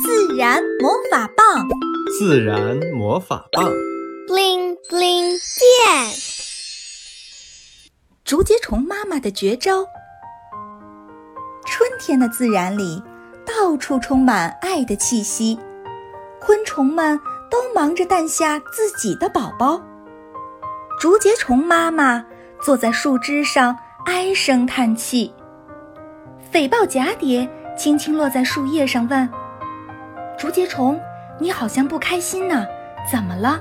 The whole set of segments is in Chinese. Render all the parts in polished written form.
自然魔法棒，自然魔法棒 ，bling bling 变。竹节虫妈妈的绝招。春天的自然里，到处充满爱的气息，昆虫们都忙着诞下自己的宝宝。竹节虫妈妈坐在树枝上唉声叹气，匪豹蛱蝶轻轻落在树叶上问：竹节虫，你好像不开心呢，怎么了？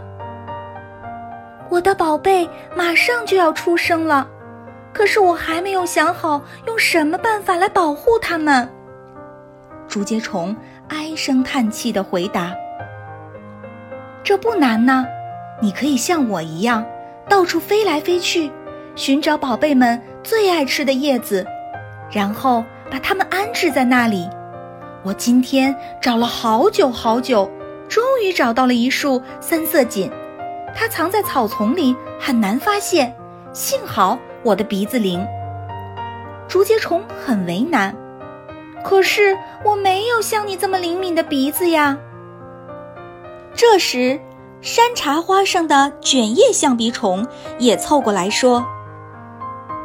我的宝贝马上就要出生了，可是我还没有想好用什么办法来保护它们。竹节虫唉声叹气地回答：这不难呢，你可以像我一样到处飞来飞去，寻找宝贝们最爱吃的叶子，然后把它们安置在那里。我今天找了好久好久，终于找到了一束三色堇，它藏在草丛里很难发现，幸好我的鼻子灵。竹节虫很为难，可是我没有像你这么灵敏的鼻子呀。这时山茶花上的卷叶象鼻虫也凑过来说：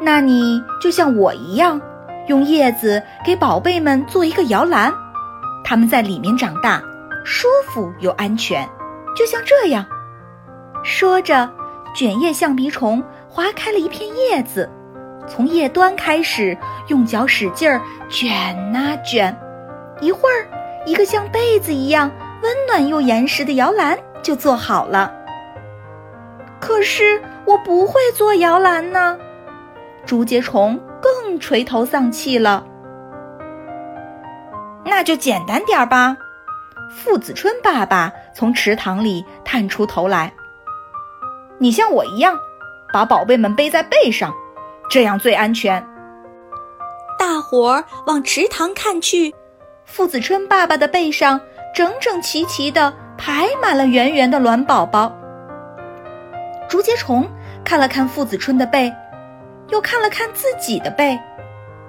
那你就像我一样，用叶子给宝贝们做一个摇篮，它们在里面长大，舒服又安全，就像这样。说着，卷叶象鼻虫划开了一片叶子，从叶端开始用脚使劲儿卷啊卷，一会儿一个像被子一样温暖又严实的摇篮就做好了。可是我不会做摇篮呢，竹节虫更垂头丧气了。那就简单点吧，傅子春爸爸从池塘里探出头来。你像我一样，把宝贝们背在背上，这样最安全。大伙儿往池塘看去，傅子春爸爸的背上整整齐齐地排满了圆圆的卵宝宝。竹节虫看了看傅子春的背，又看了看自己的背，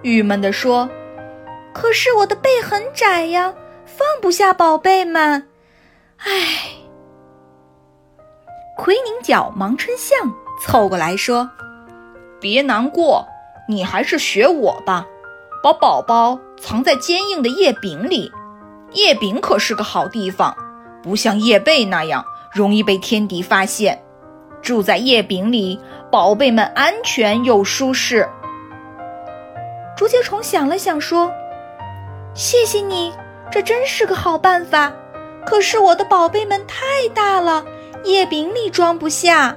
郁闷地说：可是我的背很窄呀，放不下宝贝们，唉。奎宁角盲春象凑过来说：别难过，你还是学我吧，把宝宝藏在坚硬的叶柄里，叶柄可是个好地方，不像叶背那样容易被天敌发现，住在叶柄里，宝贝们安全又舒适。竹节虫想了想说：谢谢你，这真是个好办法，可是我的宝贝们太大了，叶柄里装不下。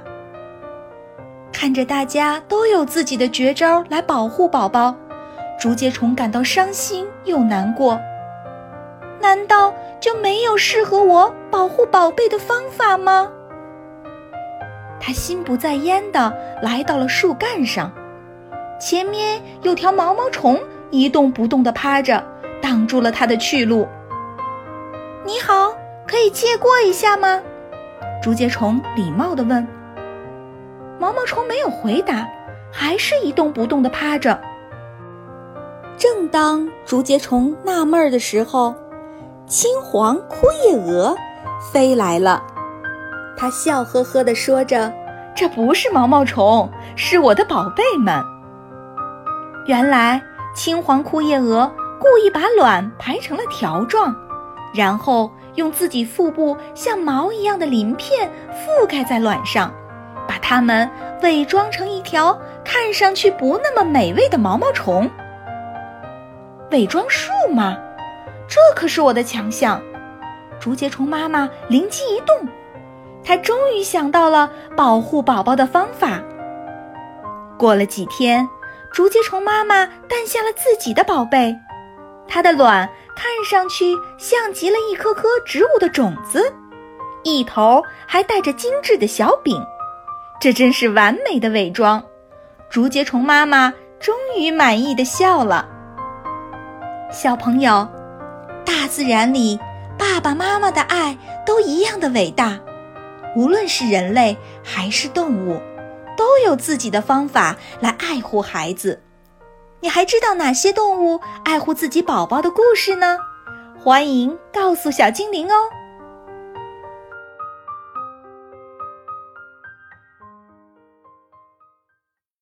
看着大家都有自己的绝招来保护宝宝，竹节虫感到伤心又难过。难道就没有适合我保护宝贝的方法吗？他心不在焉地来到了树干上，前面有条毛毛虫一动不动地趴着，挡住了他的去路。你好，可以借过一下吗？竹节虫礼貌地问。毛毛虫没有回答，还是一动不动地趴着。正当竹节虫纳闷的时候，青黄枯叶蛾飞来了，他笑呵呵地说着：这不是毛毛虫，是我的宝贝们。原来青黄枯叶蛾故意把卵排成了条状，然后用自己腹部像毛一样的鳞片覆盖在卵上，把它们伪装成一条看上去不那么美味的毛毛虫。伪装术吗？这可是我的强项。竹节虫妈妈灵机一动，她终于想到了保护宝宝的方法。过了几天，竹节虫妈妈诞下了自己的宝贝，它的卵看上去像极了一颗颗植物的种子，一头还带着精致的小柄，这真是完美的伪装。竹节虫妈妈终于满意地笑了。小朋友，大自然里爸爸妈妈的爱都一样的伟大，无论是人类还是动物，都有自己的方法来爱护孩子。你还知道哪些动物爱护自己宝宝的故事呢？欢迎告诉小精灵哦。